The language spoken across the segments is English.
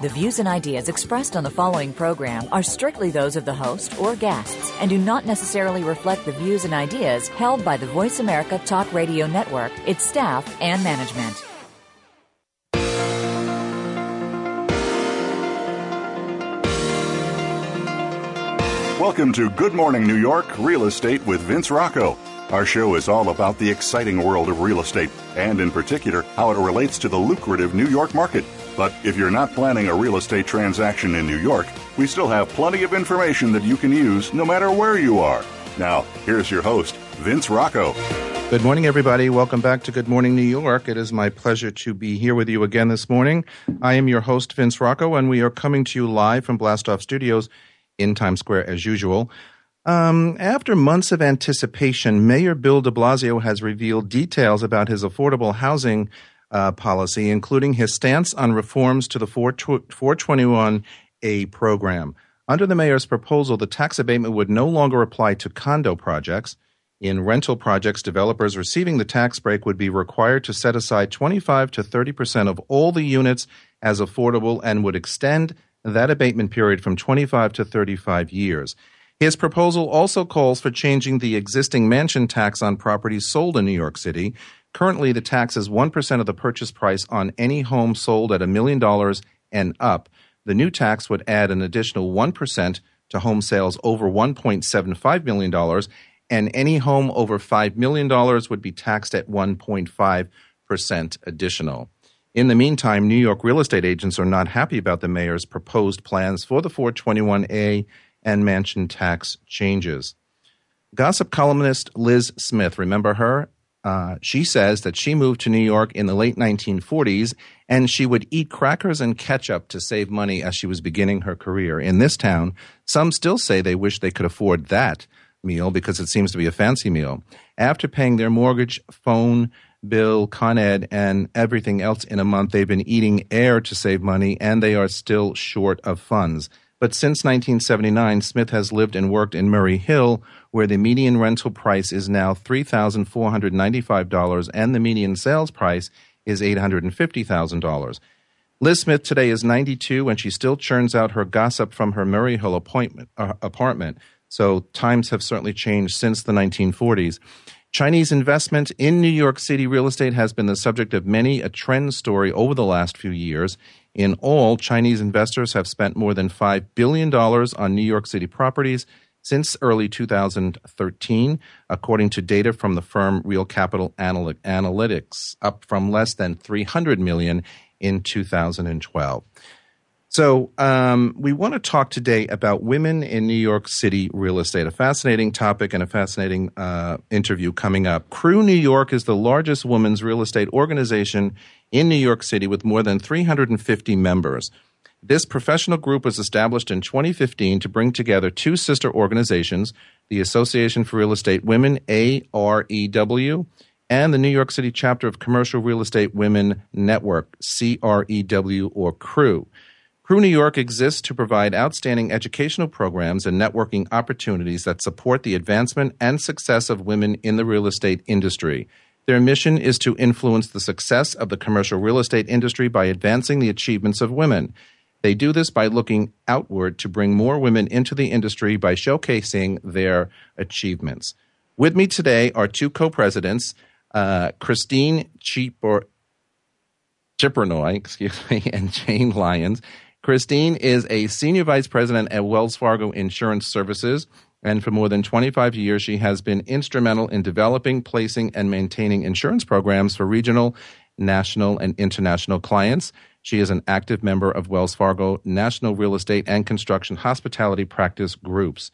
The views and ideas expressed on the following program are strictly those of the host or guests and do not necessarily reflect the views and ideas held by the Voice America Talk Radio Network, its staff, and management. Welcome to Good Morning New York Real Estate with Vince Rocco. Our show is all about the exciting world of real estate, and in particular, how it relates to the lucrative New York market. But if you're not planning a real estate transaction in New York, we still have plenty of information that you can use no matter where you are. Now, here's your host, Vince Rocco. Good morning, everybody. Welcome back to Good Morning New York. It is my pleasure to be here with you again this morning. I am your host, Vince Rocco, and we are coming to you live from Blastoff Studios in Times Square as usual. After months of anticipation, Mayor Bill de Blasio has revealed details about his affordable housing policy, including his stance on reforms to the 421A program. Under the mayor's proposal, the tax abatement would no longer apply to condo projects. In rental projects, developers receiving the tax break would be required to set aside 25 to 30% of all the units as affordable and would extend that abatement period from 25 to 35 years. His proposal also calls for changing the existing mansion tax on properties sold in New York City. Currently, the tax is 1% of the purchase price on any home sold at $1 million and up. The new tax would add an additional 1% to home sales over $1.75 million, and any home over $5 million would be taxed at 1.5% additional. In the meantime, New York real estate agents are not happy about the mayor's proposed plans for the 421A and mansion tax changes. Gossip columnist Liz Smith, remember her? She says that she moved to New York in the late 1940s and she would eat crackers and ketchup to save money as she was beginning her career. In this town, some still say they wish they could afford that meal because it seems to be a fancy meal. After paying their mortgage, phone bill, Con Ed, and everything else in a month, they've been eating air to save money and they are still short of funds. But since 1979, Smith has lived and worked in Murray Hill, where the median rental price is now $3,495 and the median sales price is $850,000. Liz Smith today is 92 and she still churns out her gossip from her Murray Hill apartment, so times have certainly changed since the 1940s. Chinese investment in New York City real estate has been the subject of many a trend story over the last few years. In all, Chinese investors have spent more than $5 billion on New York City properties since early 2013, according to data from the firm Real Capital Analytics, up from less than $300 million in 2012. So we want to talk today about women in New York City real estate, a fascinating topic and a fascinating interview coming up. CREW New York is the largest women's real estate organization in New York City with more than 350 members. This professional group was established in 2015 to bring together two sister organizations, the Association for Real Estate Women, AREW, and the New York City chapter of Commercial Real Estate Women Network, CREW or CREW. CREW New York exists to provide outstanding educational programs and networking opportunities that support the advancement and success of women in the real estate industry. Their mission is to influence the success of the commercial real estate industry by advancing the achievements of women. They do this by looking outward to bring more women into the industry by showcasing their achievements. With me today are two co-presidents, Christine Chiper, and Jane Lyons. Christine is a senior vice president at Wells Fargo Insurance Services, and for more than 25 years, she has been instrumental in developing, placing, and maintaining insurance programs for regional, national, and international clients. She is an active member of Wells Fargo National Real Estate and Construction Hospitality Practice Groups.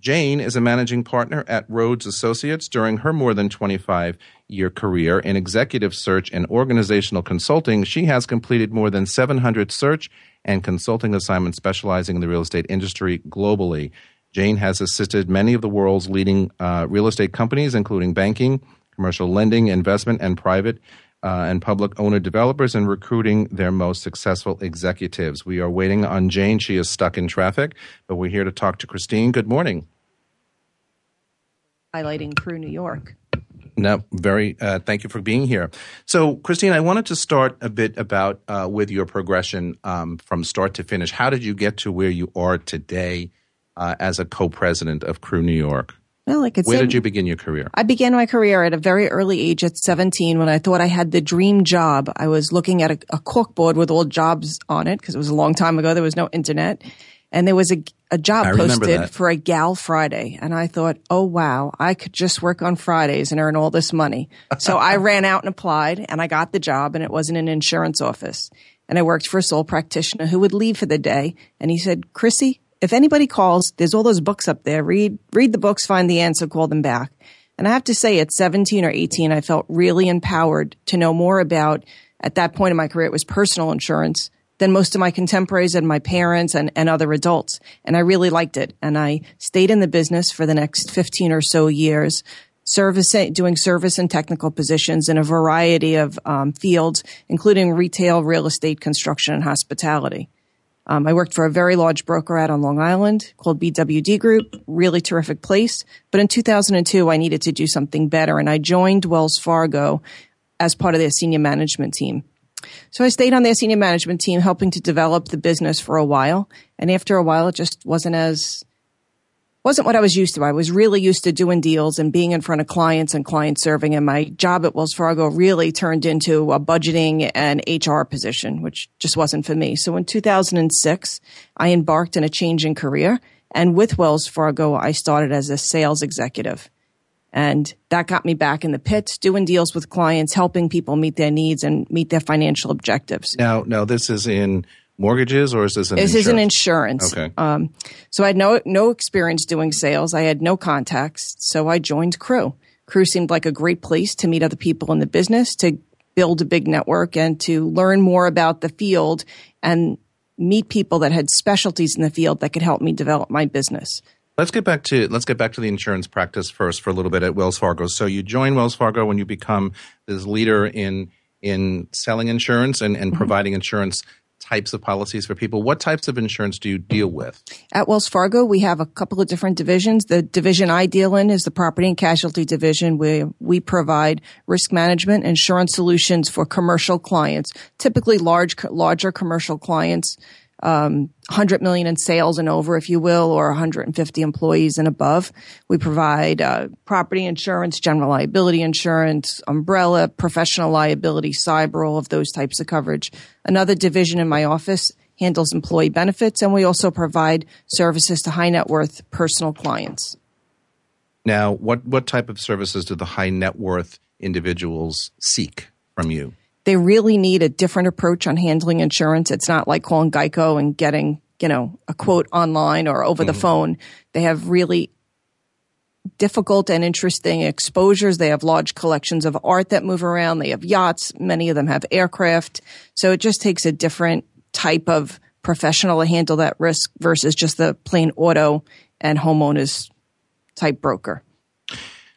Jane is a managing partner at Rhodes Associates during her more than 25-year career in executive search and organizational consulting. She has completed more than 700 search and consulting assignments specializing in the real estate industry globally. Jane has assisted many of the world's leading real estate companies, including banking, commercial lending, investment, and private and public owner developers and recruiting their most successful executives. We are waiting on Jane. She is stuck in traffic, but we're here to talk to Christine. Good morning. Highlighting Crew New York. No, thank you for being here. So, Christine, I wanted to start a bit about with your progression from start to finish. How did you get to where you are today as a co-president of Crew New York? Well, like I said, where did you begin your career? I began my career at a very early age at 17 when I thought I had the dream job. I was looking at a corkboard with all jobs on it because it was a long time ago. There was no internet. And there was a job posted for a Gal Friday. And I thought, oh, wow, I could just work on Fridays and earn all this money. So I ran out and applied and I got the job, and it was in an insurance office. And I worked for a sole practitioner who would leave for the day. And he said, Chrissy, if anybody calls, there's all those books up there. Read the books, find the answer, call them back. And I have to say at 17 or 18, I felt really empowered to know more about, at that point in my career, it was personal insurance, than most of my contemporaries and my parents and other adults. And I really liked it. And I stayed in the business for the next 15 or so years, doing service and technical positions in a variety of fields, including retail, real estate, construction, and hospitality. I worked for a very large broker out on Long Island called BWD Group, really terrific place. But in 2002, I needed to do something better, and I joined Wells Fargo as part of their senior management team. So I stayed on their senior management team, helping to develop the business for a while. And after a while, it just wasn't what I was used to. I was really used to doing deals and being in front of clients and client serving. And my job at Wells Fargo really turned into a budgeting and HR position, which just wasn't for me. So in 2006, I embarked on a change in career. And with Wells Fargo, I started as a sales executive. And that got me back in the pit, doing deals with clients, helping people meet their needs and meet their financial objectives. Now this is in mortgages, or is this in insurance? This is in insurance. Okay. So I had no experience doing sales. I had no contacts. So I joined Crew. Crew seemed like a great place to meet other people in the business, to build a big network, and to learn more about the field and meet people that had specialties in the field that could help me develop my business. Let's get back to the insurance practice first for a little bit at Wells Fargo. So you join Wells Fargo when you become this leader in selling insurance and mm-hmm. providing insurance types of policies for people. What types of insurance do you deal with? At Wells Fargo, we have a couple of different divisions. The division I deal in is the property and casualty division, where we provide risk management, insurance solutions for commercial clients, typically larger commercial clients. 100 million in sales and over, if you will, or 150 employees and above. We provide property insurance, general liability insurance, umbrella, professional liability, cyber, all of those types of coverage. Another division in my office handles employee benefits, and we also provide services to high net worth personal clients. Now, what type of services do the high net worth individuals seek from you? They really need a different approach on handling insurance. It's not like calling Geico and getting, a quote online or over mm-hmm. the phone. They have really difficult and interesting exposures. They have large collections of art that move around. They have yachts. Many of them have aircraft. So it just takes a different type of professional to handle that risk versus just the plain auto and homeowners type broker.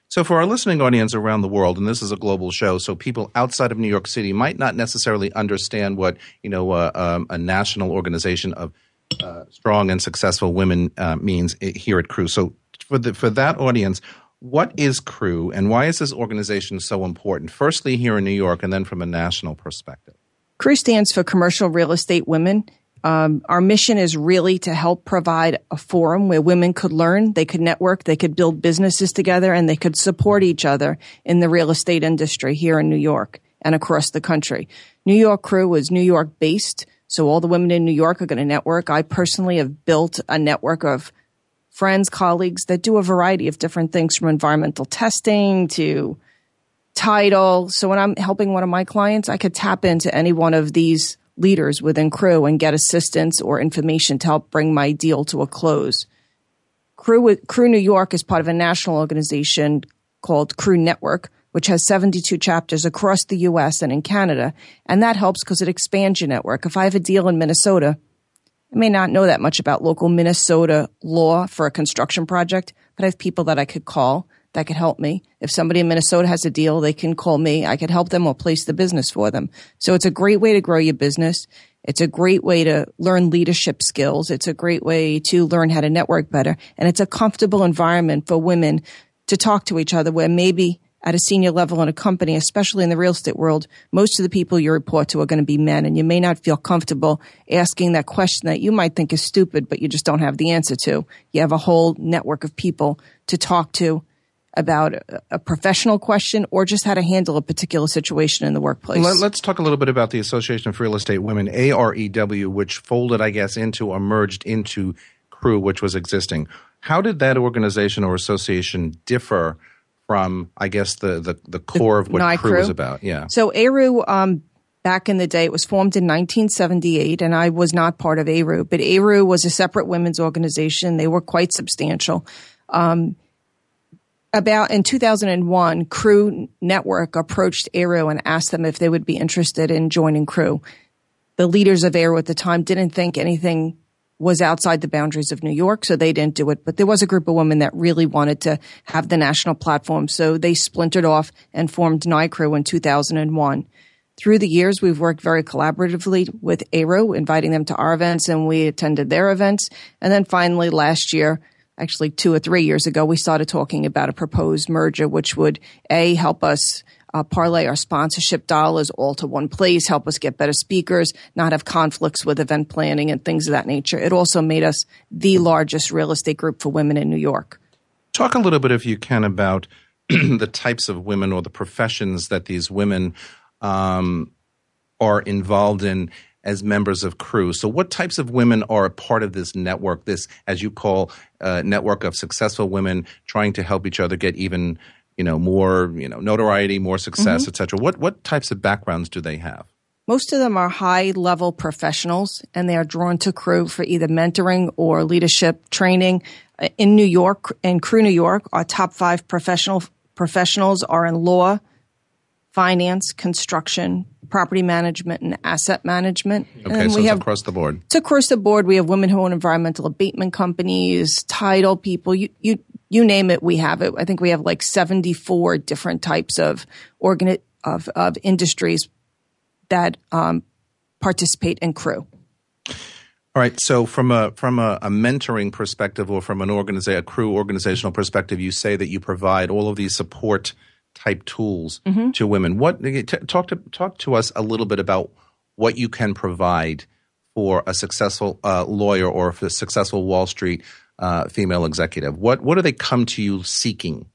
So for our listening audience around the world, and this is a global show, so people outside of New York City might not necessarily understand what a national organization of strong and successful women means here at CREW. So for that audience, what is CREW and why is this organization so important? Firstly, here in New York, and then from a national perspective. CREW stands for Commercial Real Estate Women. Our mission is really to help provide a forum where women could learn, they could network, they could build businesses together, and they could support each other in the real estate industry here in New York and across the country. New York Crew is New York-based, so all the women in New York are going to network. I personally have built a network of friends, colleagues that do a variety of different things, from environmental testing to title. So when I'm helping one of my clients, I could tap into any one of these leaders within Crew and get assistance or information to help bring my deal to a close. Crew New York is part of a national organization called Crew Network, which has 72 chapters across the U.S. and in Canada. And that helps because it expands your network. If I have a deal in Minnesota, I may not know that much about local Minnesota law for a construction project, but I have people that I could call that can help me. If somebody in Minnesota has a deal, they can call me. I could help them or place the business for them. So it's a great way to grow your business. It's a great way to learn leadership skills. It's a great way to learn how to network better. And it's a comfortable environment for women to talk to each other, where maybe at a senior level in a company, especially in the real estate world, most of the people you report to are going to be men, and you may not feel comfortable asking that question that you might think is stupid, but you just don't have the answer to. You have a whole network of people to talk to about a professional question or just how to handle a particular situation in the workplace. Let's talk a little bit about the Association of Real Estate Women, AREW, which folded, I guess, into or merged into CREW, which was existing. How did that organization or association differ from, I guess, the core of what CREW was about? Yeah. So AREW, back in the day, it was formed in 1978, and I was not part of AREW, but AREW was a separate women's organization. They were quite substantial. About in 2001, Crew Network approached AREW and asked them if they would be interested in joining Crew. The leaders of AREW at the time didn't think anything was outside the boundaries of New York, so they didn't do it. But there was a group of women that really wanted to have the national platform, so they splintered off and formed NYCREW in 2001. Through the years, we've worked very collaboratively with AREW, inviting them to our events, and we attended their events. And then finally last year, actually 2 or 3 years ago, we started talking about a proposed merger, which would, A, help us parlay our sponsorship dollars all to one place, help us get better speakers, not have conflicts with event planning and things of that nature. It also made us the largest real estate group for women in New York. Talk a little bit, if you can, about the types of women or the professions that these women are involved in as members of CREW. So what types of women are a part of this network, this, as you call, network of successful women trying to help each other get even, more, notoriety, more success, et cetera? What types of backgrounds do they have? Most of them are high-level professionals, and they are drawn to CREW for either mentoring or leadership training. In New York, in CREW New York, our top five professionals are in law, finance, construction, property management, and asset management. Okay, and so it's across the board. It's across the board. We have women who own environmental abatement companies, title people, you name it, we have it. I think we have like 74 different types of industries that participate in CREW. All right. So from a mentoring perspective, or from a CREW organizational perspective, you say that you provide all of these support type tools to women. Talk to us a little bit about what you can provide for a successful lawyer or for a successful Wall Street female executive. What do they come to you seeking?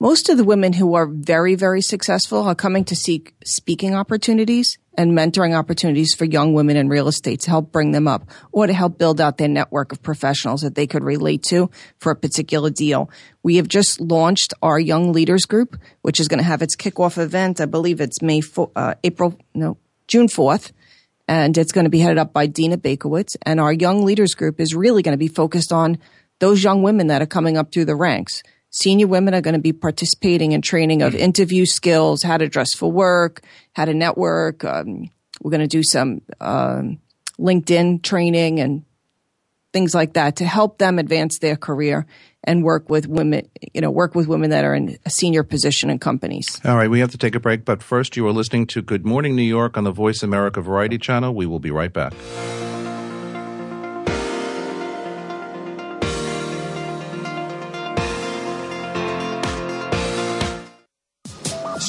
Most of the women who are very, very successful are coming to seek speaking opportunities and mentoring opportunities for young women in real estate to help bring them up or to help build out their network of professionals that they could relate to for a particular deal. We have just launched our Young Leaders Group, which is going to have its kickoff event. I believe it's June 4th. And it's going to be headed up by Dina Bakerowitz. And our Young Leaders Group is really going to be focused on those young women that are coming up through the ranks. Senior women are going to be participating in training of interview skills, how to dress for work, how to network. We're going to do some LinkedIn training and things like that to help them advance their career and work with women that are in a senior position in companies. All right, we have to take a break, but first you are listening to Good Morning New York on the Voice America Variety Channel. We will be right back.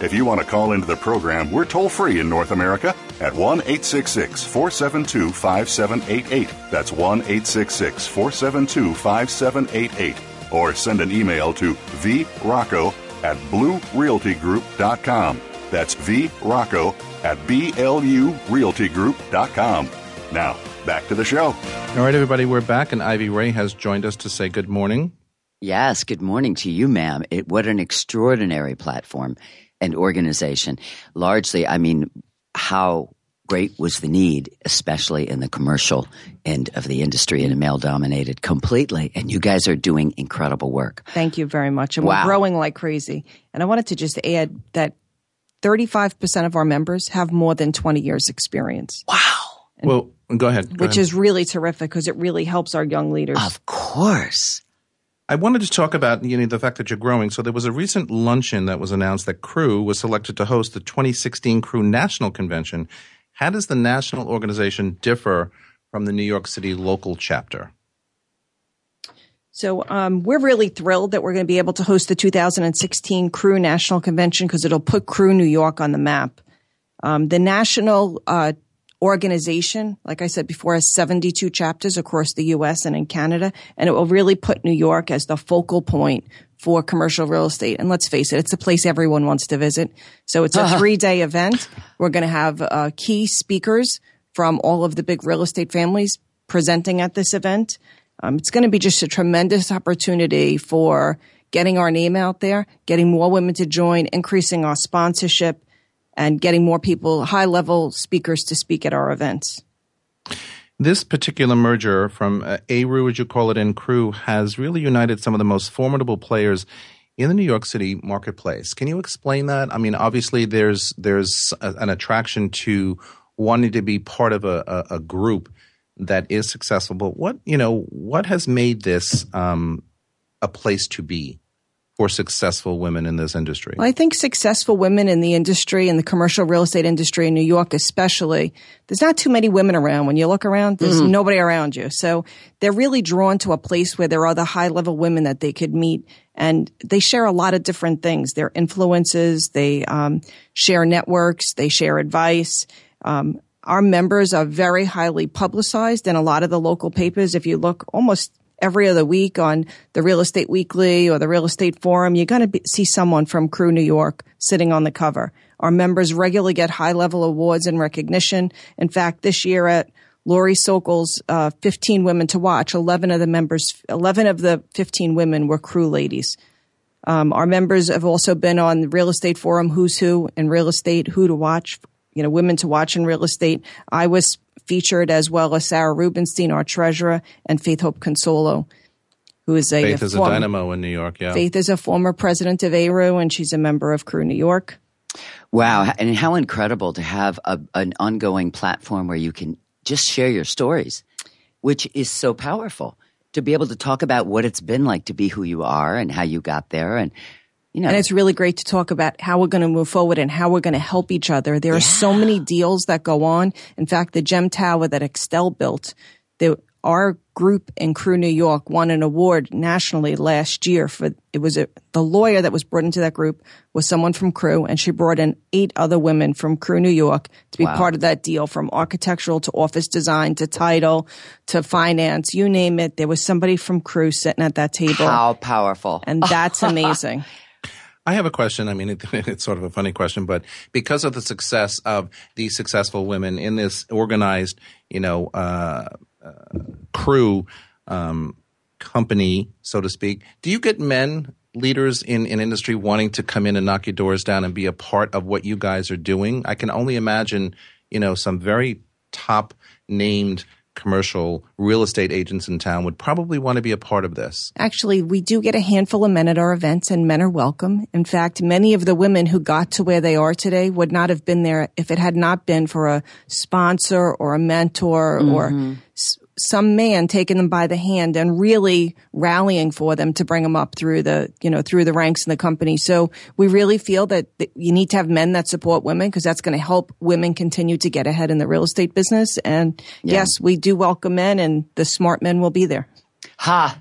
If you want to call into the program, we're toll-free in North America at 1-866-472-5788. That's 1-866-472-5788. Or send an email to vrocco@bluerealtygroup.com. That's vrocco@blurealtygroup.com. Now, back to the show. All right, everybody, we're back, and Ivy Ray has joined us to say good morning. Yes, good morning to you, ma'am. What an extraordinary platform and organization. Largely, I mean, how great was the need, especially in the commercial end of the industry and male-dominated completely. And you guys are doing incredible work. Thank you very much. And we're growing like crazy. And I wanted to just add that 35% of our members have more than 20 years experience. Wow. And, well, go ahead. Which is really terrific because it really helps our young leaders. Of course. I wanted to talk about the fact that you're growing. So there was a recent luncheon that was announced that CREW was selected to host the 2016 CREW National Convention. How does the national organization differ from the New York City local chapter? So we're really thrilled that we're going to be able to host the 2016 CREW National Convention because it'll put CREW New York on the map. The national organization, like I said before, has 72 chapters across the U.S. and in Canada, and it will really put New York as the focal point for commercial real estate. And let's face it, it's a place everyone wants to visit. So it's a three-day event. We're going to have key speakers from all of the big real estate families presenting at this event. It's going to be just a tremendous opportunity for getting our name out there, getting more women to join, increasing our sponsorship, and getting more people, high-level speakers to speak at our events. This particular merger from AREW, as you call it, and CREW has really united some of the most formidable players in the New York City marketplace. Can you explain that? I mean, obviously there's an attraction to wanting to be part of a group that is successful. But what has made this a place to be for successful women in this industry? Well, I think successful women in the industry, in the commercial real estate industry in New York especially, there's not too many women around. When you look around, there's nobody around you. So they're really drawn to a place where there are the high-level women that they could meet, and they share a lot of different things. They're influences, they share networks, they share advice. Our members are very highly publicized in a lot of the local papers. If you look almost every other week on the Real Estate Weekly or the Real Estate Forum, you're going to see someone from CREW New York sitting on the cover. Our members regularly get high-level awards and recognition. In fact, this year at Lori Sokol's 15 Women to Watch, 11 of the 15 women were CREW ladies. Our members have also been on the Real Estate Forum, Who's Who in Real Estate, Who to Watch, Women to Watch in Real Estate. I was featured, as well as Sarah Rubenstein, our treasurer, and Faith Hope Consolo, who is a dynamo in New York. Yeah, Faith is a former president of AREW, and she's a member of CREW New York. Wow, and how incredible to have an ongoing platform where you can just share your stories, which is so powerful to be able to talk about what it's been like to be who you are and how you got there. And And it's really great to talk about how we're going to move forward and how we're going to help each other. There are so many deals that go on. In fact, the Gem Tower that Extel built, our group in CREW New York won an award nationally last year. The lawyer that was brought into that group was someone from CREW, and she brought in 8 other women from CREW New York to be part of that deal, from architectural to office design to title to finance, you name it. There was somebody from CREW sitting at that table. How powerful. And that's amazing. I have a question. I mean, it's sort of a funny question, but because of the success of these successful women in this organized, CREW company, so to speak, do you get men leaders in industry wanting to come in and knock your doors down and be a part of what you guys are doing? I can only imagine, some very top named commercial real estate agents in town would probably want to be a part of this. Actually, we do get a handful of men at our events, and men are welcome. In fact, many of the women who got to where they are today would not have been there if it had not been for a sponsor or a mentor or some man taking them by the hand and really rallying for them to bring them up through the ranks in the company. So we really feel that you need to have men that support women, because that's going to help women continue to get ahead in the real estate business. And yes, we do welcome men, and the smart men will be there. Ha!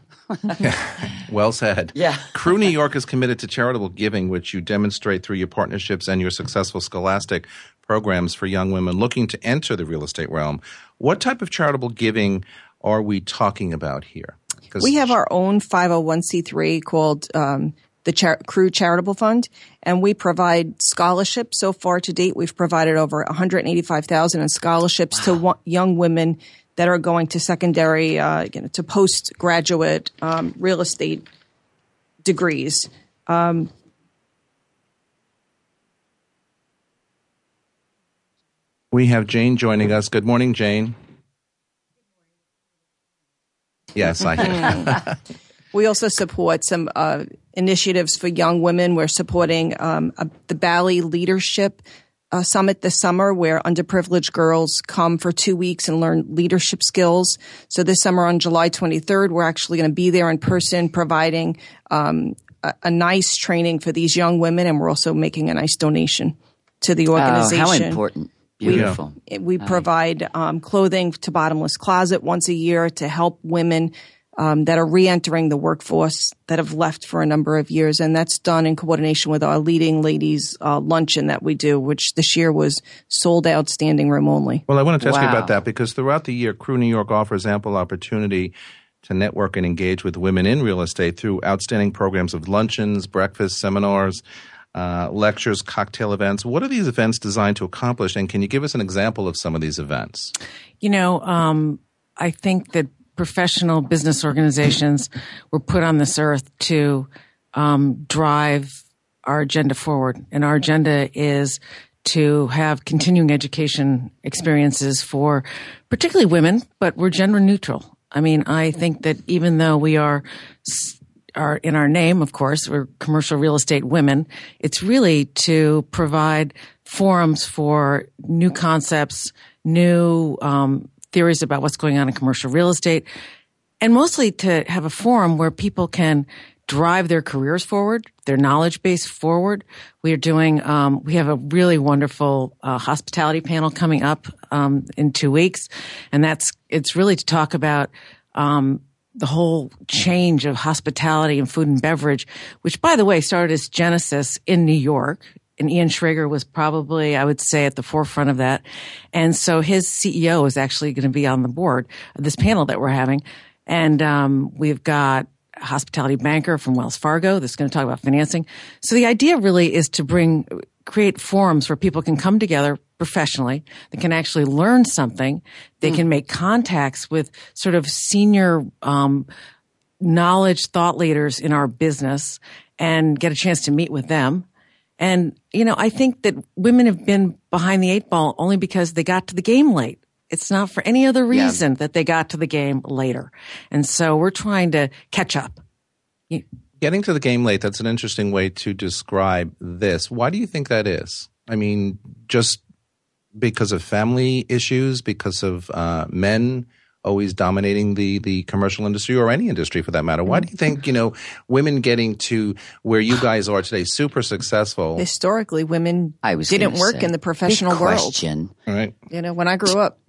Well said. Yeah. Crew New York is committed to charitable giving, which you demonstrate through your partnerships and your successful scholastic programs for young women looking to enter the real estate realm. What type of charitable giving are we talking about here? We have our own 501c3 called the Crew Charitable Fund, and we provide scholarships. So far to date, we've provided over $185,000 in scholarships to young women that are going to secondary, to postgraduate real estate degrees. We have Jane joining us. Good morning, Jane. Yes, I have. We also support some initiatives for young women. We're supporting the Bali Leadership Summit this summer, where underprivileged girls come for 2 weeks and learn leadership skills. So this summer on July 23rd, we're actually going to be there in person providing a nice training for these young women, and we're also making a nice donation to the organization. Oh, how important. Beautiful. We provide clothing to Bottomless Closet once a year to help women that are reentering the workforce that have left for a number of years. And that's done in coordination with our Leading Ladies luncheon that we do, which this year was sold out, standing room only. Well, I wanted to ask you about that, because throughout the year, Crew New York offers ample opportunity to network and engage with women in real estate through outstanding programs of luncheons, breakfasts, seminars, lectures, cocktail events. What are these events designed to accomplish? And can you give us an example of some of these events? You know, I think that professional business organizations were put on this earth to drive our agenda forward. And our agenda is to have continuing education experiences for particularly women, but we're gender neutral. I mean, I think that even though we are in our name, of course, we're commercial real estate women, it's really to provide forums for new concepts, new theories about what's going on in commercial real estate, and mostly to have a forum where people can drive their careers forward, their knowledge base forward. We are doing, we have a really wonderful hospitality panel coming up in 2 weeks, and it's really to talk about the whole change of hospitality and food and beverage, which, by the way, started its genesis in New York. And Ian Schrager was probably, I would say, at the forefront of that. And so his CEO is actually going to be on the board of this panel that we're having. And we've got a hospitality banker from Wells Fargo that's going to talk about financing. So the idea really is to create forums where people can come together professionally, they can actually learn something, they can make contacts with sort of senior knowledge thought leaders in our business and get a chance to meet with them. And, you know, I think that women have been behind the eight ball only because they got to the game late. It's not for any other reason that they got to the game later. And so we're trying to catch up. Getting to the game late, that's an interesting way to describe this. Why do you think that is? I mean, just because of family issues, because of men always dominating the commercial industry or any industry for that matter. Why do you think, you know, women getting to where you guys are today, super successful? Historically, women didn't work in the professional world. Right. You know, when I grew up,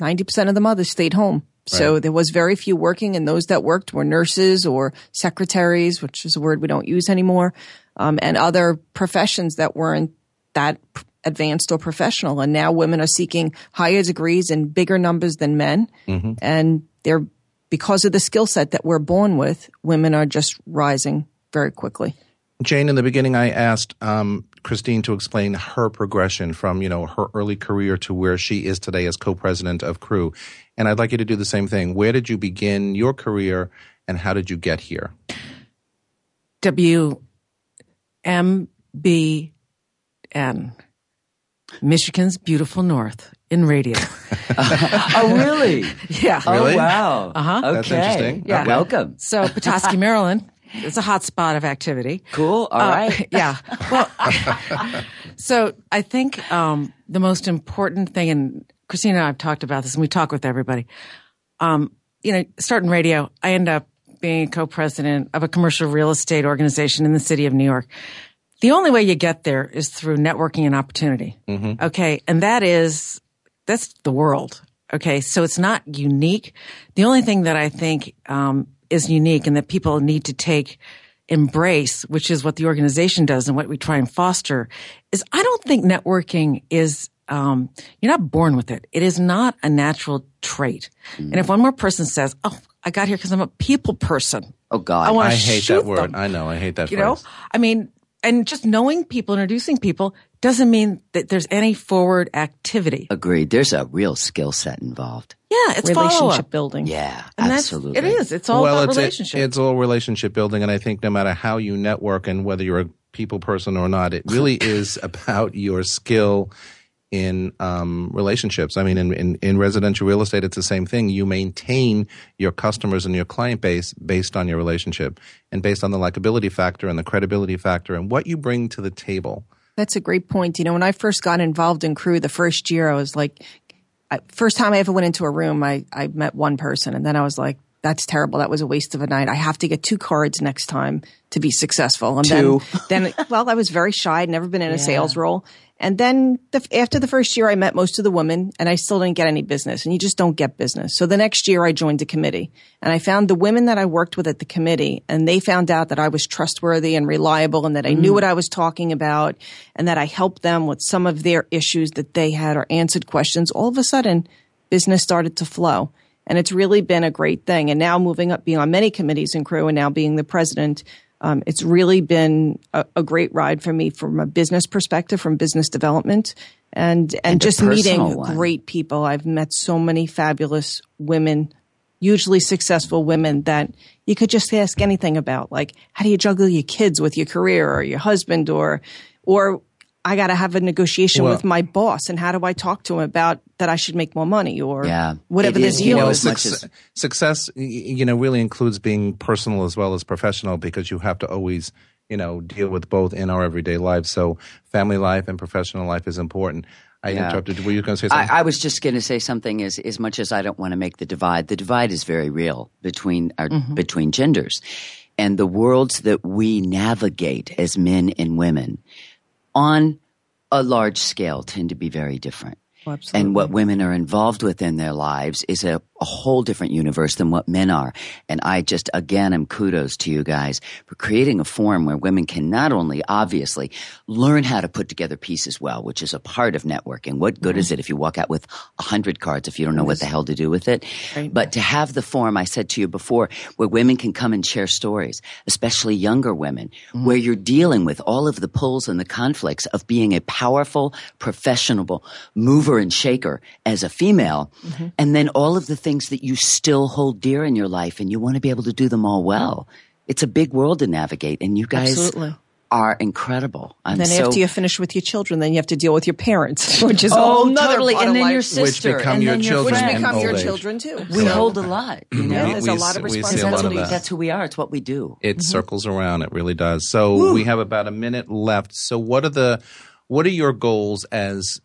90% of the mothers stayed home. So there was very few working, and those that worked were nurses or secretaries, which is a word we don't use anymore, and other professions that weren't that advanced or professional. And now women are seeking higher degrees in bigger numbers than men. Mm-hmm. And they're, because of the skill set that we're born with, women are just rising very quickly. Jane, in the beginning, I asked Christine to explain her progression from, you know, her early career to where she is today as co-president of Crew. And I'd like you to do the same thing. Where did you begin your career, and how did you get here? WMBN. Michigan's Beautiful North in radio. Oh, really? Yeah. Really? Oh, wow. Uh-huh. Okay. That's interesting. Yeah. Welcome. So Petoskey, Maryland. It's a hot spot of activity. Cool. All right. Yeah. Well, so I think the most important thing, and Christina and I have talked about this, and we talk with everybody, you know, starting radio, I end up being co-president of a commercial real estate organization in the city of New York. The only way you get there is through networking and opportunity. Mm-hmm. Okay. And that's the world. Okay. So it's not unique. The only thing that I think is unique and that people need to embrace, which is what the organization does and what we try and foster, is I don't think networking is you're not born with it. It is not a natural trait. Mm. And if one more person says, oh, I got here because I'm a people person. Oh, God. I hate that word. I know. I hate that phrase. You know? I mean, and just knowing people, introducing people doesn't mean that there's any forward activity. Agreed. There's a real skill set involved. Yeah, it's relationship building. Yeah, and absolutely. It is. It's all about relationship. It's all relationship building. And I think no matter how you network and whether you're a people person or not, it really is about your skill in relationships. I mean, in residential real estate, it's the same thing. You maintain your customers and your client base based on your relationship and based on the likability factor and the credibility factor and what you bring to the table. That's a great point. You know, when I first got involved in CREW the first year, I was like, first time I ever went into a room, I met one person. And then I was like, that's terrible. That was a waste of a night. I have to get 2 cards next time to be successful. And then I was very shy. I'd never been in a sales role. And then after the first year, I met most of the women and I still didn't get any business. And you just don't get business. So the next year I joined a committee and I found the women that I worked with at the committee, and they found out that I was trustworthy and reliable and that I knew what I was talking about and that I helped them with some of their issues that they had or answered questions. All of a sudden, business started to flow. And it's really been a great thing. And now moving up, being on many committees in CREW and now being the president, it's really been a great ride for me from a business perspective, from business development, and just meeting great people. I've met so many fabulous women, hugely successful women that you could just ask anything about, like how do you juggle your kids with your career or your husband or I got to have a negotiation with my boss, and how do I talk to him about that I should make more money or whatever this deal is. Success, really includes being personal as well as professional, because you have to always, deal with both in our everyday lives. So family life and professional life is important. I interrupted. Were you going to say something? I was just going to say something. As much as I don't want to make the divide is very real between genders, and the worlds that we navigate as men and women on a large scale tend to be very different. Oh, absolutely. And what women are involved with in their lives is a whole different universe than what men are. And I just, again, am kudos to you guys for creating a forum where women can not only obviously learn how to put together pieces well, which is a part of networking. What good is it if you walk out with 100 cards if you don't know what the hell to do with it? Right. But to have the forum, I said to you before, where women can come and share stories, especially younger women, where you're dealing with all of the pulls and the conflicts of being a powerful, professional mover and shaker as a female, and then all of the things that you still hold dear in your life, and you want to be able to do them all well. It's a big world to navigate, and you guys are incredible. Then after you finish with your children, then you have to deal with your parents, which is another part of life. Your sister, which become your children, which become your children too. We hold a lot. There's a lot of responsibility. That's who we are. It's what we do. It circles around. It really does. So we have about a minute left. So what are your goals as,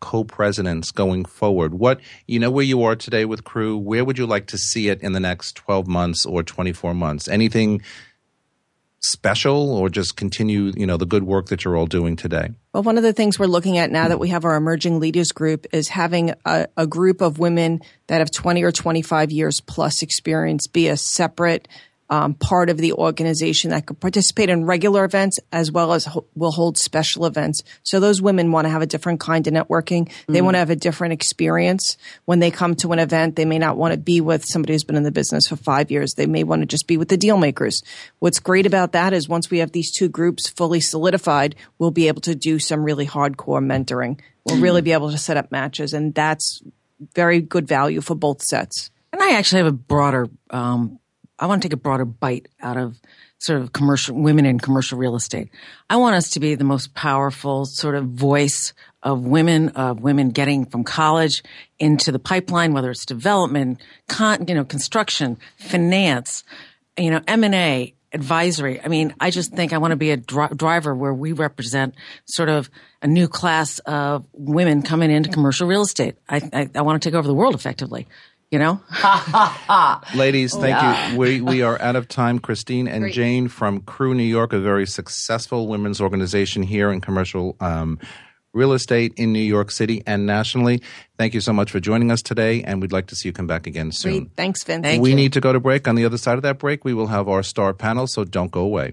co-presidents going forward? Where you are today with CREW, where would you like to see it in the next 12 months or 24 months? Anything special, or just continue, the good work that you're all doing today? Well, one of the things we're looking at now that we have our emerging leaders group is having a group of women that have 20 or 25 years plus experience be a separate part of the organization that could participate in regular events as well as will hold special events. So those women want to have a different kind of networking. They want to have a different experience. When they come to an event, they may not want to be with somebody who's been in the business for 5 years. They may want to just be with the deal makers. What's great about that is once we have these 2 groups fully solidified, we'll be able to do some really hardcore mentoring. We'll really be able to set up matches, and that's very good value for both sets. And I actually have a broader I want to take a broader bite out of sort of commercial women in commercial real estate. I want us to be the most powerful sort of voice of women getting from college into the pipeline, whether it's development, construction, finance, M&A, advisory. I mean, I just think I want to be a driver where we represent sort of a new class of women coming into commercial real estate. I want to take over the world effectively. Ladies, thank you. We are out of time. Christine and Jane from CREW New York, a very successful women's organization here in commercial real estate in New York City and nationally. Thank you so much for joining us today, and we'd like to see you come back again soon. Great. Thanks, Vince. We need to go to break. On the other side of that break, we will have our star panel, so don't go away.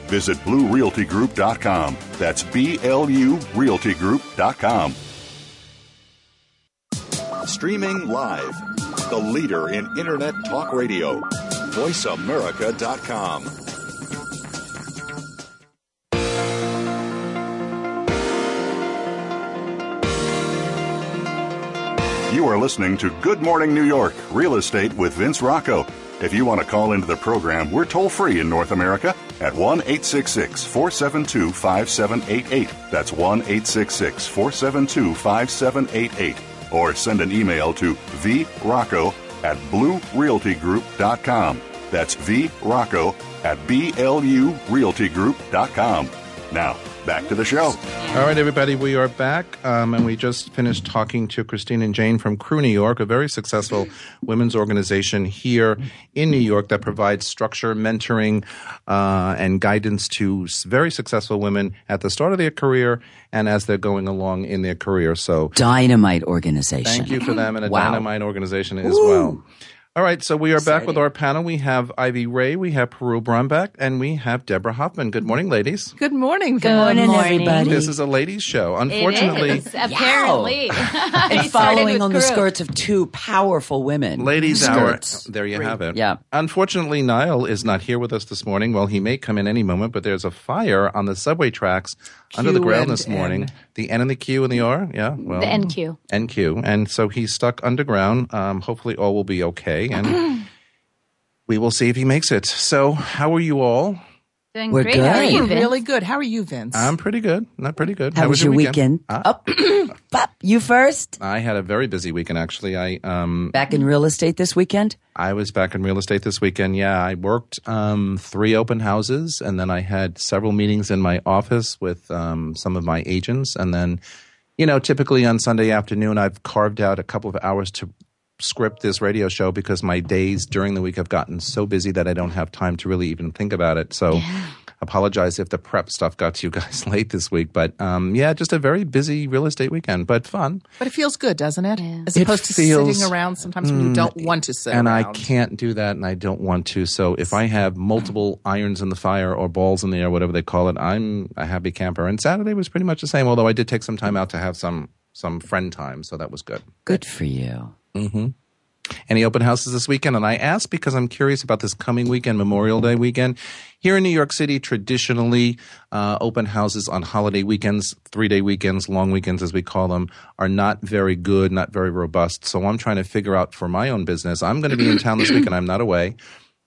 Visit BlueRealtyGroup.com. That's B-L-U RealtyGroup.com. Streaming live. The leader in Internet Talk Radio. VoiceAmerica.com. You are listening to Good Morning New York, Real Estate with Vince Rocco. If you want to call into the program, we're toll-free in North America at 1-866-472-5788. That's 1-866-472-5788. Or send an email to vrocco at bluerealtygroup.com. That's vrocco at blurealtygroup.com. Now, back to the show. All right, everybody, we are back, and we just finished talking to Christine and Jane from Crew New York, a very successful women's organization here in New York that provides structure, mentoring, and guidance to very successful women at the start of their career and as they're going along in their career. So, dynamite organization. Thank you for them, and a dynamite organization as well. All right, so we are back with our panel. We have Ivy Ray, we have Parul Brombeck, and we have Deborah Hoffman. Good morning, ladies. Good morning. Good morning, everybody. This is a ladies' show. Unfortunately, it is, apparently, and following on the skirts of two powerful women. Ladies' skirts. Hour. There you have it. Yeah. Unfortunately, Niall is not here with us this morning. Well, he may come in any moment, but there's a fire on the subway tracks under the ground this morning. The N and the Q and the R. Yeah. Well, the NQ. NQ, and so he's stuck underground. Hopefully, all will be okay. And we will see if he makes it. So how are you all? Doing great. How are you, Vince? Really good. How are you, Vince? I'm pretty good. Not pretty good. How was your weekend? You first? I had a very busy weekend, actually. Back in real estate this weekend? I was back in real estate this weekend, yeah. I worked 3 open houses, and then I had several meetings in my office with some of my agents. And then, you know, typically on Sunday afternoon, I've carved out a couple of hours to script this radio show because my days during the week have gotten so busy that I don't have time to really even think about it. So apologize if the prep stuff got to you guys late this week. But yeah, just a very busy real estate weekend, but fun. But it feels good, doesn't it? Yeah. As opposed to sitting around sometimes when you don't want to sit around. I can't do that and I don't want to. So if I have multiple irons in the fire or balls in the air, whatever they call it, I'm a happy camper. And Saturday was pretty much the same, although I did take some time out to have some friend time. So that was good. Good for you. Mm-hmm. Any open houses this weekend? And I ask because I'm curious about this coming weekend, Memorial Day weekend. Here in New York City, traditionally, open houses on holiday weekends, 3-day weekends, long weekends as we call them, are not very good, not very robust. So I'm trying to figure out for my own business. I'm going to be in town this weekend. I'm not away.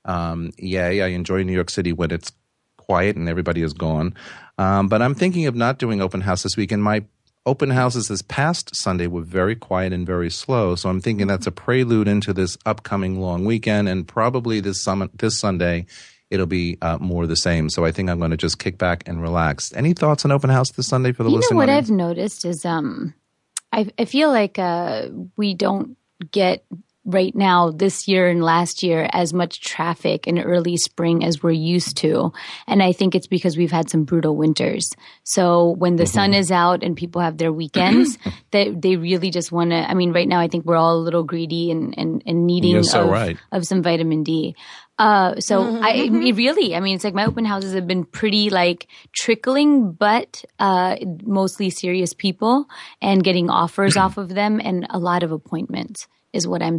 Yay, I enjoy New York City when it's quiet and everybody is gone. But I'm thinking of not doing open house this weekend. My open houses this past Sunday were very quiet and very slow, so I'm thinking that's a prelude into this upcoming long weekend, and probably this Sunday it'll be more the same. So I think I'm going to just kick back and relax. Any thoughts on open house this Sunday for the listeners? You know what audience? I've noticed is I feel like we don't get right now this year and last year as much traffic in early spring as we're used to. And I think it's because we've had some brutal winters. So when the sun is out and people have their weekends, they really just want to – I mean right now I think we're all a little greedy and needing of some vitamin D. It's like my open houses have been pretty like trickling, but mostly serious people and getting offers off of them and a lot of appointments. Is what I'm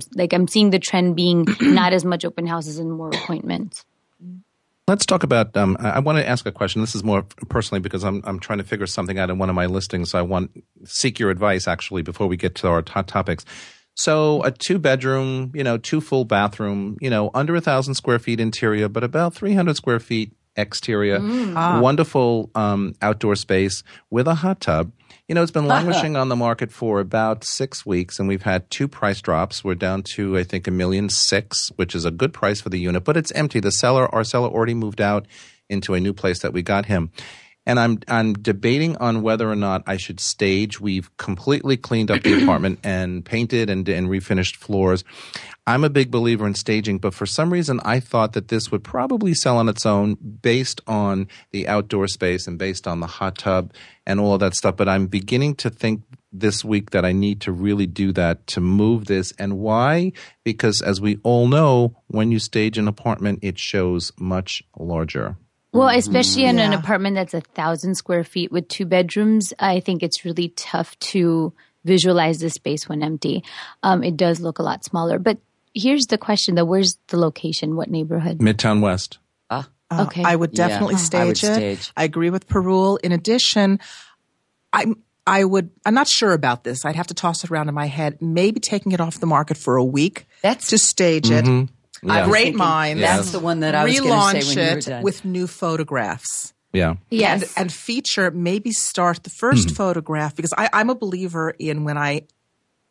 seeing the trend being not as much open houses and more appointments. Let's talk about I want to ask a question. This is more personally because I'm trying to figure something out in one of my listings. So I want to seek your advice, actually, before we get to our top topics. So a 2-bedroom, two full bathroom, under 1,000 square feet interior, but about 300 square feet exterior, wonderful outdoor space with a hot tub. It's been languishing on the market for about 6 weeks, and we've had 2 price drops. We're down to, I think, $1.6 million, which is a good price for the unit, but it's empty. The seller, our seller, already moved out into a new place that we got him. And I'm debating on whether or not I should stage. We've completely cleaned up the apartment and painted and refinished floors. I'm a big believer in staging, but for some reason I thought that this would probably sell on its own based on the outdoor space and based on the hot tub and all of that stuff. But I'm beginning to think this week that I need to really do that to move this. And why? Because as we all know, when you stage an apartment, it shows much larger. Well, especially in an apartment that's 1,000 square feet with 2 bedrooms, I think it's really tough to visualize the space when empty. It does look a lot smaller. But here's the question, though. Where's the location? What neighborhood? Midtown West. Okay. I would definitely stage it. I agree with Parul. In addition, I'm not sure about this. I'd have to toss it around in my head. Maybe taking it off the market for a week to stage it. Yeah. Great minds. That's the one that I was going to say when you were done. Relaunch it with new photographs. Yeah. Yes. And feature, maybe start the first photograph, because I'm a believer in when I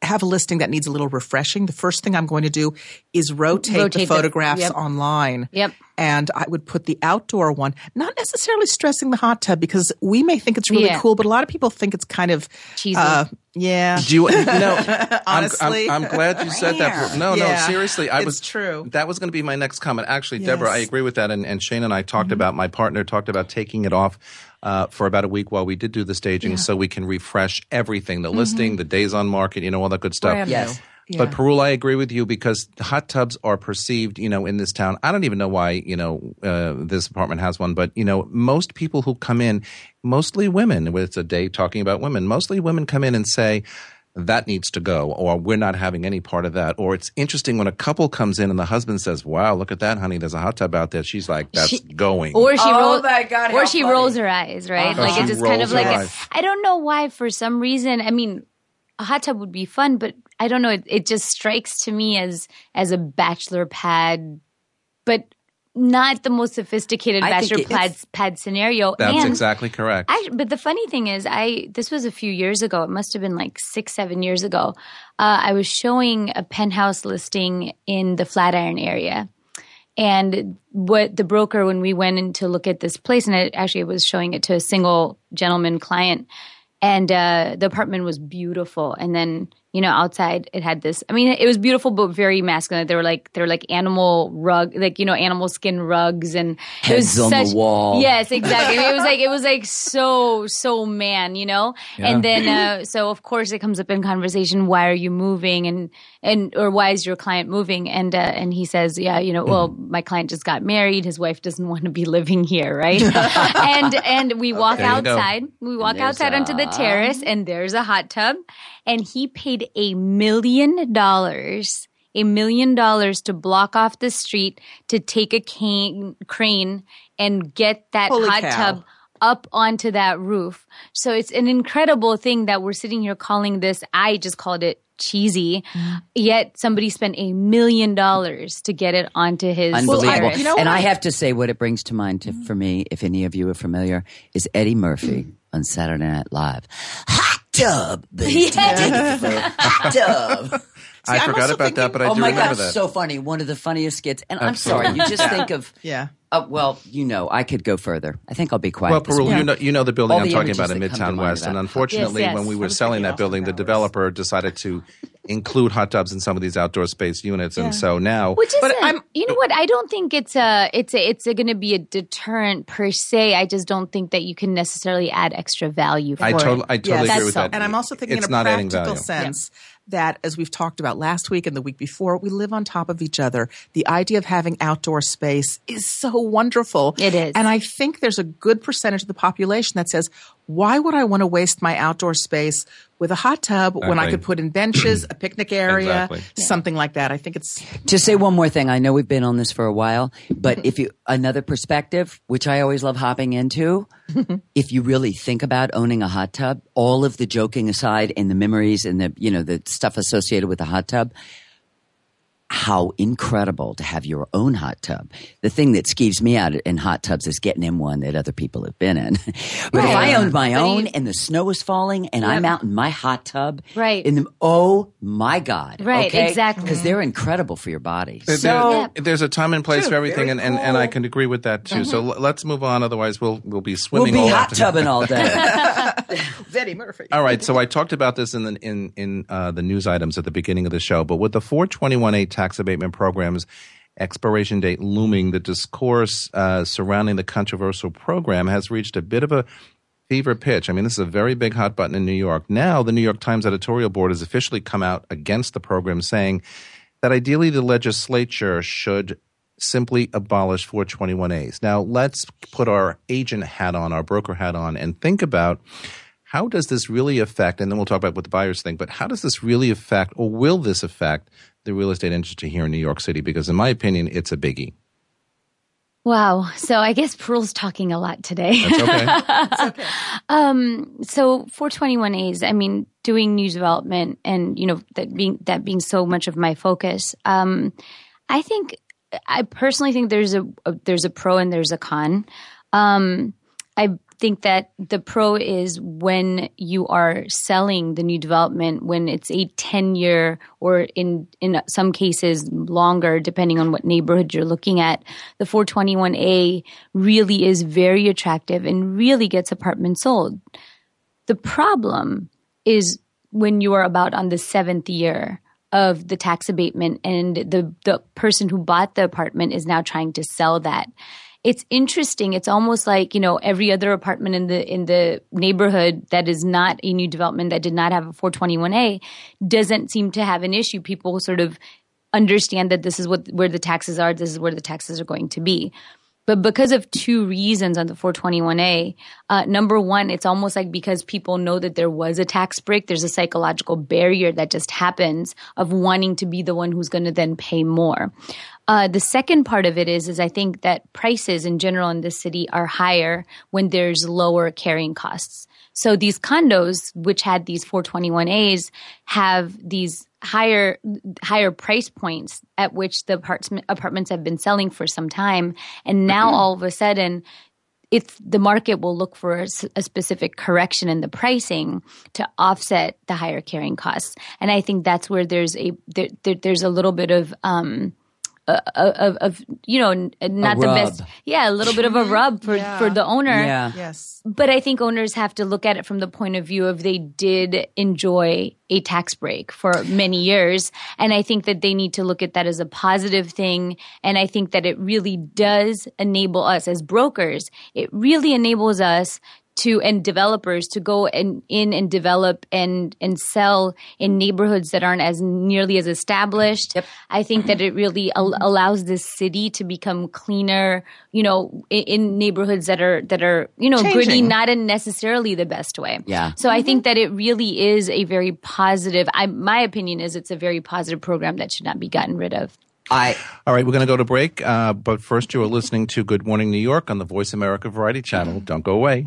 have a listing that needs a little refreshing, the first thing I'm going to do is rotate the photographs online. Yep. And I would put the outdoor one, not necessarily stressing the hot tub, because we may think it's really cool, but a lot of people think it's kind of cheesy. Honestly. I'm glad you said that. No, seriously. It's true. That was going to be my next comment. Actually, Deborah, I agree with that. And Shane and I talked about, my partner talked about taking it off for about a week while we did do the staging so we can refresh everything, the listing, the days on market, all that good stuff. Yes. Yeah. But Parul, I agree with you, because hot tubs are perceived, in this town. I don't even know why, this apartment has one. But, most people who come in, mostly women, it's a day talking about women, mostly women come in and say, that needs to go, or we're not having any part of that. Or it's interesting when a couple comes in and the husband says, wow, look at that, honey, there's a hot tub out there. She's like, that's going. Or she rolls her eyes, right? Like it's just kind of like, I don't know why, for some reason, a hot tub would be fun, but I don't know. It just strikes to me as a bachelor pad, but not the most sophisticated bachelor pad scenario. That's exactly correct. But the funny thing is, this was a few years ago. It must have been like 6-7 years ago. I was showing a penthouse listing in the Flatiron area. And what the broker, when we went in to look at this place, and I was showing it to a single gentleman client, and the apartment was beautiful. And then, outside it had this – it was beautiful but very masculine. They were like animal rug – animal skin rugs, and heads on the wall. Yes, exactly. It was like so man, Yeah. And then so of course it comes up in conversation, why are you moving or why is your client moving? And and he says, well, my client just got married. His wife doesn't want to be living here, right? and we walk outside. We walk outside onto the terrace, and there's a hot tub. And he paid $1 million to block off the street to take a crane and get that hot tub up onto that roof. So it's an incredible thing that we're sitting here calling this. I just called it cheesy, yet somebody spent $1 million to get it onto his unbelievable. And I have to say, what it brings to mind for me, if any of you are familiar, is Eddie Murphy on Saturday Night Live. Hot tub, hot tub. See, I forgot about that, but I do remember that. Oh my God, so funny. One of the funniest skits. And absolutely. I'm sorry, you just think of – I could go further. I think I'll be quiet. Well, Parul, the building I'm talking about in Midtown West. And unfortunately, when we were selling that building, the developer decided to include hot tubs in some of these outdoor space units. Yeah. And so now – I don't think it's going to be a deterrent per se. I just don't think that you can necessarily add extra value for it. I totally agree with that. And I'm also thinking in a practical sense – that, as we've talked about last week and the week before, we live on top of each other. The idea of having outdoor space is so wonderful. It is. And I think there's a good percentage of the population that says, why would I want to waste my outdoor space with a hot tub when I could put in benches, a picnic area, something like that? I think it's – to say one more thing, I know we've been on this for a while, but if you – another perspective, which I always love hopping into, if you really think about owning a hot tub, all of the joking aside and the memories and the, you know, the stuff associated with a hot tub – how incredible to have your own hot tub. The thing that skeeves me out in hot tubs is getting in one that other people have been in. But if I owned my own and the snow is falling and I'm out in my hot tub, in the, oh my God. Exactly. Because they're incredible for your body. There's a time and place for everything, and I can agree with that too. So let's move on. Otherwise, we'll be swimming all day. We'll be hot tubbing all day. Betty Murphy. All right. So I talked about this in the news items at the beginning of the show, but with the 421A tax abatement program's expiration date looming, the discourse surrounding the controversial program has reached a bit of a fever pitch. I mean, this is a very big hot button in New York. Now, the New York Times editorial board has officially come out against the program, saying that ideally the legislature should simply abolish 421As. Now, let's put our agent hat on, our broker hat on, and think about how does this really affect, and then we'll talk about what the buyers think, but how does this really affect, or will this affect, the real estate industry here in New York City? Because in my opinion, it's a biggie. Wow. So I guess Parul's talking a lot today. That's okay. It's okay. So 421As, I mean, doing new development and, you know, that being so much of my focus, I personally think there's a pro and there's a con. I think that the pro is when you are selling the new development, when it's a 10-year or in some cases longer, depending on what neighborhood you're looking at, the 421A really is very attractive and really gets apartments sold. The problem is when you are about on the 7th year of the tax abatement and the person who bought the apartment is now trying to sell that. It's interesting. It's almost like, you know, every other apartment in the neighborhood that is not a new development, that did not have a 421A, doesn't seem to have an issue. People sort of understand that this is where the taxes are. This is where the taxes are going to be. But because of two reasons on the 421A, number one, it's almost like because people know that there was a tax break, there's a psychological barrier that just happens of wanting to be the one who's going to then pay more. The second part of it is I think that prices in general in this city are higher when there's lower carrying costs. So these condos, which had these 421As, have these higher price points at which the apartments have been selling for some time. And now all of a sudden, the market will look for a specific correction in the pricing to offset the higher carrying costs. And I think that's where there's a little bit of not the best. Yeah, a little bit of a rub for the owner. Yeah. Yes. But I think owners have to look at it from the point of view of they did enjoy a tax break for many years. And I think that they need to look at that as a positive thing. And I think that it really does enable us as brokers. It really enables us and developers to go and develop and sell in neighborhoods that aren't as nearly as established. Yep. I think that it really allows this city to become cleaner, you know, in neighborhoods that are, you know, changing. Gritty, not in necessarily the best way. Yeah. So I think that it really is a very positive. My opinion is it's a very positive program that should not be gotten rid of. All right, we're going to go to break. But first, you are listening to Good Morning New York on the Voice America Variety Channel. Don't go away.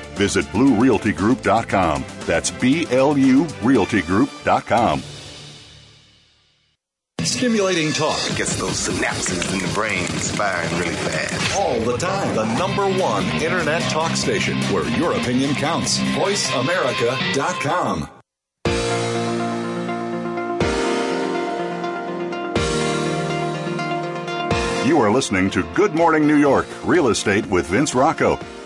Visit BlueRealtyGroup.com. That's BLURealtyGroup.com. Stimulating talk gets those synapses in the brain firing really fast. All the time. The number one internet talk station where your opinion counts. VoiceAmerica.com. You are listening to Good Morning New York, Real Estate with Vince Rocco.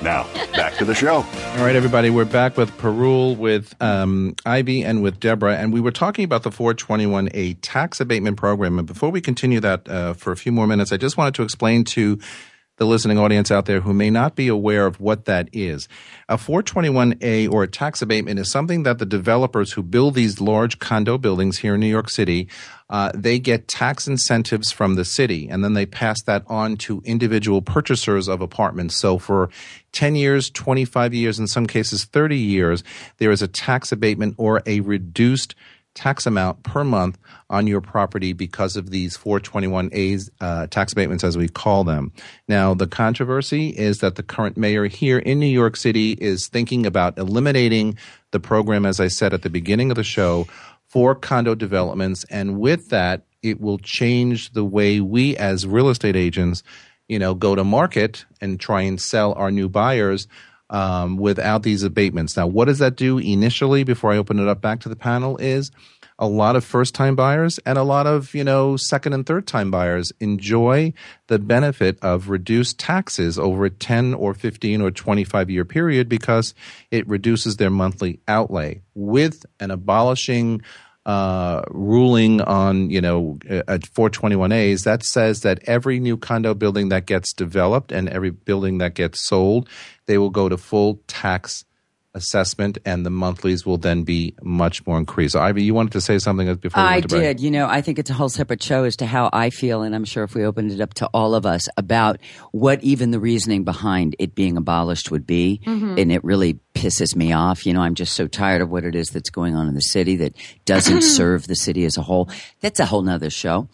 Now, back to the show. All right, everybody, we're back with Parul, with Ivy, and with Deborah. And we were talking about the 421A tax abatement program. And before we continue that for a few more minutes, I just wanted to explain to the listening audience out there who may not be aware of what that is. A 421A or a tax abatement is something that the developers who build these large condo buildings here in New York City, they get tax incentives from the city, and then they pass that on to individual purchasers of apartments. So for 10 years, 25 years, in some cases 30 years, there is a tax abatement or a reduced tax amount per month on your property because of these 421As, tax abatements as we call them. Now, the controversy is that the current mayor here in New York City is thinking about eliminating the program, as I said at the beginning of the show, for condo developments. And with that, it will change the way we as real estate agents, you know, go to market and try and sell our new buyers without these abatements. Now, what does that do initially, before I open it up back to the panel, is a lot of first-time buyers and a lot of, you know, second- and third-time buyers enjoy the benefit of reduced taxes over a 10 or 15 or 25-year period because it reduces their monthly outlay. With an abolishing ruling on, you know, 421As, that says that every new condo building that gets developed and every building that gets sold, they will go to full tax assessment, and the monthlies will then be much more increased. So, Ivy, you wanted to say something before we went to break. I did. You know, I think it's a whole separate show as to how I feel, and I'm sure if we opened it up to all of us, about what even the reasoning behind it being abolished would be, and it really pisses me off. You know, I'm just so tired of what it is that's going on in the city that doesn't serve the city as a whole. That's a whole nother show.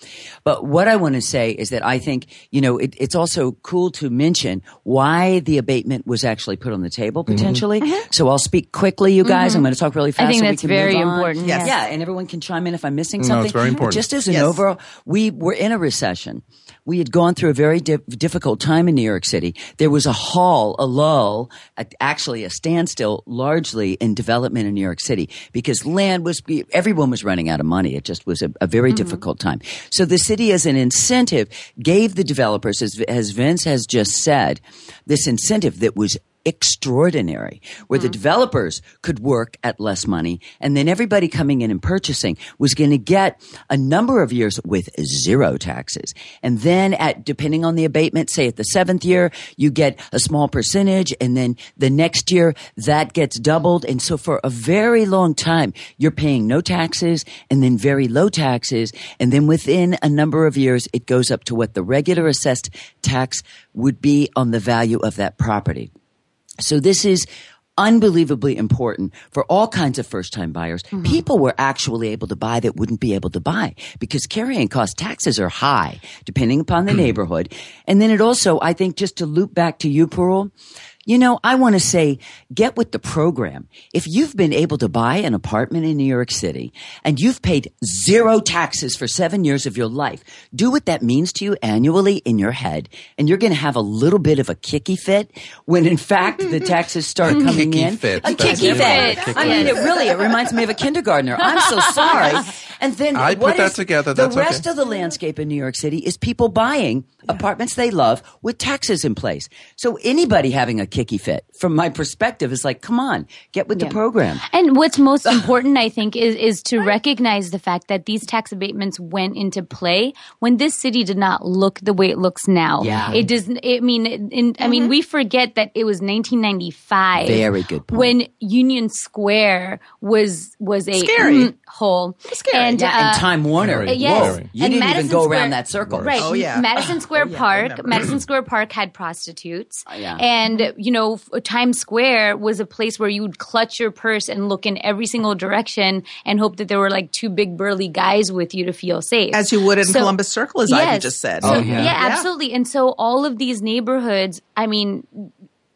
But what I want to say is that I think, you know, it's also cool to mention why the abatement was actually put on the table potentially. So I'll speak quickly, you guys. I'm going to talk really fast. I think that's very important. Yes. Yeah, and everyone can chime in if I'm missing something. No, it's very important. But just as an overall, we were in a recession. We had gone through a very difficult time in New York City. There was a lull, actually a standstill largely in development in New York City because land was – everyone was running out of money. It just was a very difficult time. So the city, as an incentive, gave the developers, as Vince has just said, this incentive that was extraordinary, where the developers could work at less money, and then everybody coming in and purchasing was going to get a number of years with zero taxes. And then at, depending on the abatement, say at the 7th year, you get a small percentage, and then the next year that gets doubled. And so for a very long time, you're paying no taxes and then very low taxes. And then within a number of years, it goes up to what the regular assessed tax would be on the value of that property. So this is unbelievably important for all kinds of first-time buyers. People were actually able to buy that wouldn't be able to buy because carrying cost taxes are high depending upon the neighborhood. And then it also, I think, just to loop back to you, Parul, you know, I want to say, get with the program. If you've been able to buy an apartment in New York City and you've paid zero taxes for 7 years of your life, do what that means to you annually in your head, and you're going to have a little bit of a kicky fit when, in fact, the taxes start coming in. A kicky fit. I mean, it reminds me of a kindergartner. I'm so sorry. And then I put that together. That's the rest of the landscape in New York City is people buying apartments they love with taxes in place. So anybody having a kicky fit, from my perspective, is like, come on, get with the program. And what's most important, I think, is to recognize the fact that these tax abatements went into play when this city did not look the way it looks now. It doesn't. I mean, we forget that it was 1995. Very good point. When Union Square was a hole. Scary. And Time Warner. You didn't even go around that circle. Right. Madison Square Park. Madison Square Park had prostitutes. And you know, Times Square was a place where you would clutch your purse and look in every single direction and hope that there were like two big burly guys with you to feel safe. As you would in Columbus Circle, as Ivy just said. So, yeah, absolutely. And so all of these neighborhoods, I mean,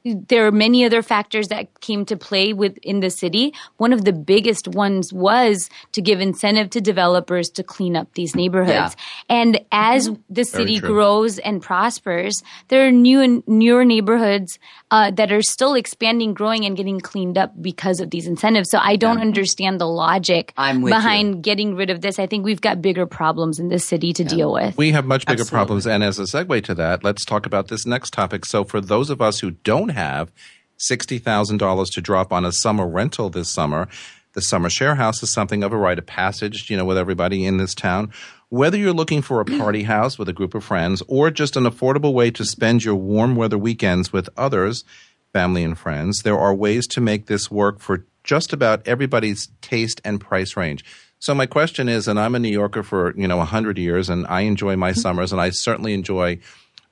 there are many other factors that came to play within the city. One of the biggest ones was to give incentive to developers to clean up these neighborhoods. Yeah. And as the city grows and prospers, there are new and newer neighborhoods that are still expanding, growing, and getting cleaned up because of these incentives. So I don't understand the logic behind getting rid of this. I think we've got bigger problems in this city to deal with. We have much bigger problems. And as a segue to that, let's talk about this next topic. So for those of us who don't have $60,000 to drop on a summer rental this summer, the summer share house is something of a rite of passage, you know, with everybody in this town. Whether you're looking for a party house with a group of friends or just an affordable way to spend your warm weather weekends with others, family and friends, there are ways to make this work for just about everybody's taste and price range. So my question is, and I'm a New Yorker for, you know, 100 years, and I enjoy my summers, and I certainly enjoy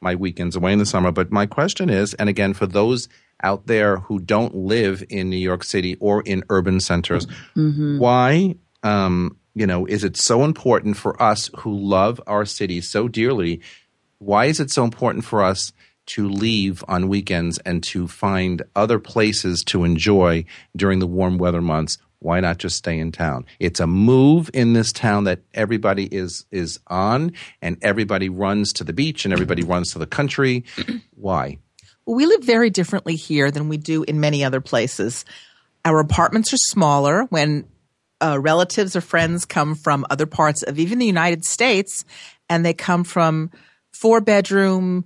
my weekends away in the summer. But my question is, and again, for those out there who don't live in New York City or in urban centers, why, you know, is it so important for us who love our city so dearly? Why is it so important for us to leave on weekends and to find other places to enjoy during the warm weather months? Why not just stay in town? It's a move in this town that everybody is on, and everybody runs to the beach and everybody runs to the country. Why? Well, we live very differently here than we do in many other places. Our apartments are smaller. When relatives or friends come from other parts of even the United States, and they come from 4-bedroom,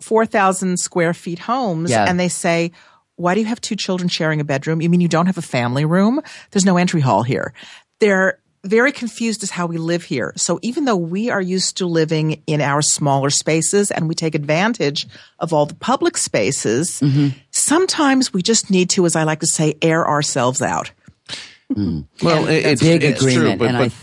4,000 square feet homes, and they say, why do you have two children sharing a bedroom? You mean you don't have a family room? There's no entry hall here. They're very confused as how we live here. So even though we are used to living in our smaller spaces and we take advantage of all the public spaces, sometimes we just need to, as I like to say, air ourselves out. Well, it's true,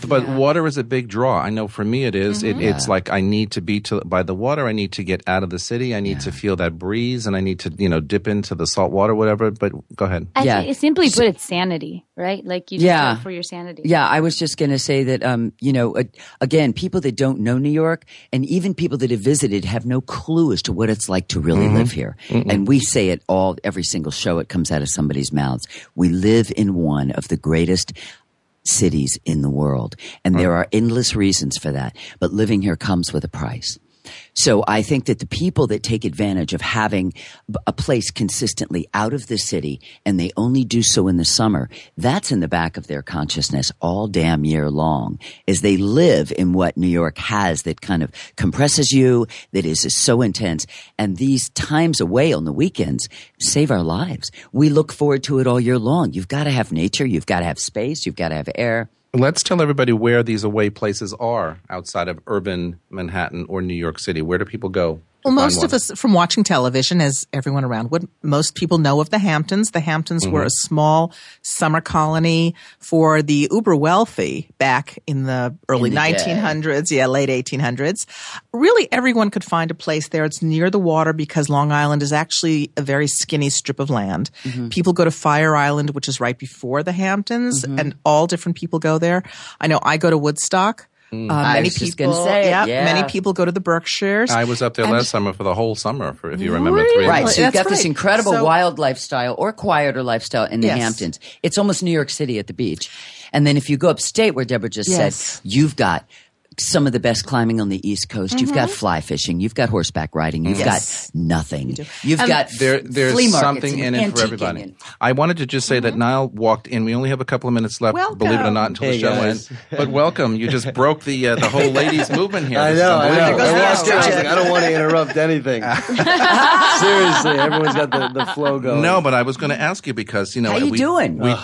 but water is a big draw. I know for me it is. It's like I need to be by the water. I need to get out of the city. I need to feel that breeze, and I need to, you know, dip into the salt water, whatever. But go ahead. Think, simply put, it's sanity, right? Like you just do it for your sanity. Yeah, I was just going to say that, you know, again, people that don't know New York and even people that have visited have no clue as to what it's like to really live here. And we say it all, every single show. It comes out of somebody's mouths. We live in one of the greatest cities in the world. And there are endless reasons for that. But living here comes with a price. So I think that the people that take advantage of having a place consistently out of the city, and they only do so in the summer, that's in the back of their consciousness all damn year long, as they live in what New York has that kind of compresses you, that is so intense. And these times away on the weekends save our lives. We look forward to it all year long. You've got to have nature. You've got to have space. You've got to have air. Let's tell everybody where these away places are outside of urban Manhattan or New York City. Where do people go? Well, most of us from watching television, as everyone around would, most people know of the Hamptons. The Hamptons were a small summer colony for the uber wealthy back in the early 1900s, late 1800s. Really, everyone could find a place there. It's near the water because Long Island is actually a very skinny strip of land. People go to Fire Island, which is right before the Hamptons, and all different people go there. I know I go to Woodstock. Many people go to the Berkshires. I was up there last summer for the whole summer, if you remember. Right, so you've got this incredible wild lifestyle or quieter lifestyle in the Hamptons. It's almost New York City at the beach. And then if you go upstate, where Deborah just said, you've got some of the best climbing on the East Coast. You've got fly fishing. You've got horseback riding. You've got nothing. You've got there's something in it for everybody. I wanted to just say that Niall walked in. We only have a couple of minutes left, believe it or not, until the show ends. But welcome. You just broke the whole ladies' movement here. I know. I don't want to interrupt anything. Seriously, everyone's got the flow going. No, but I was going to ask you because, you know. How you doing? Yeah,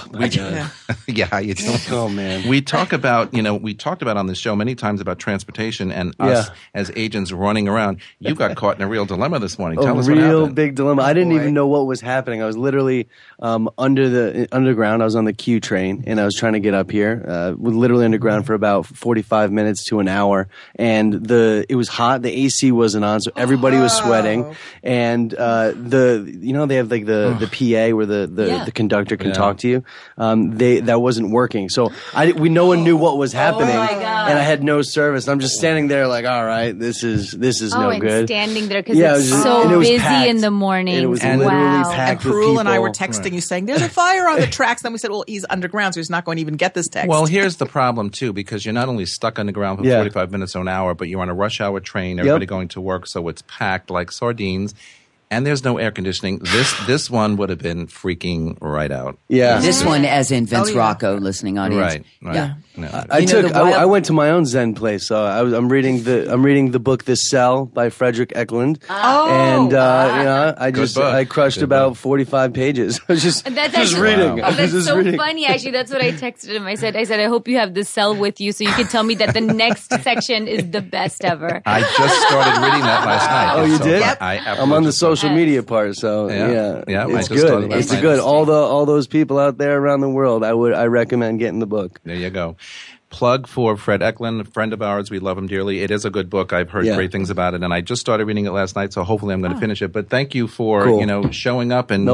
how you doing? Oh, man. We talked about on this show many times about transportation and us as agents running around. You got caught in a real dilemma this morning. Tell us what happened. A real big dilemma. I didn't even know what was happening. I was literally underground. I was on the Q train, and I was trying to get up here. Literally underground for about 45 minutes to an hour. And it was hot. The AC wasn't on, so everybody was sweating. And they have like the PA where the conductor can talk to you. That wasn't working. So no one knew what was happening, and I had no service. I'm just standing there like, all right, this is no good. Standing there because it's so busy in the morning. And it was literally packed. And Parul and I were texting you saying, there's a fire on the tracks. Then we said, well, he's underground, so he's not going to even get this text. Well, here's the problem, too, because you're not only stuck underground for 45 minutes or an hour, but you're on a rush hour train, everybody going to work, so it's packed like sardines. And there's no air conditioning. This one would have been freaking right out. Yeah. This one, as in Vince Rocco, listening audience. Right. Yeah. No. I went to my own Zen place. So I'm reading the book The Cell by Fredrik Eklund. I crushed about 45 pages. I was reading. Wow. That's so funny. Actually, that's what I texted him. I said I hope you have The Cell with you so you can tell me that the next section is the best ever. I just started reading that last night. Oh, you did? Yep. I'm on the social media part, so yeah, it's good. It's good. All those people out there around the world, I recommend getting the book. There you go. Plug for Fred Eklund, a friend of ours. We love him dearly. It is a good book. I've heard great things about it, and I just started reading it last night, so hopefully I'm going to finish it. But thank you for showing up and,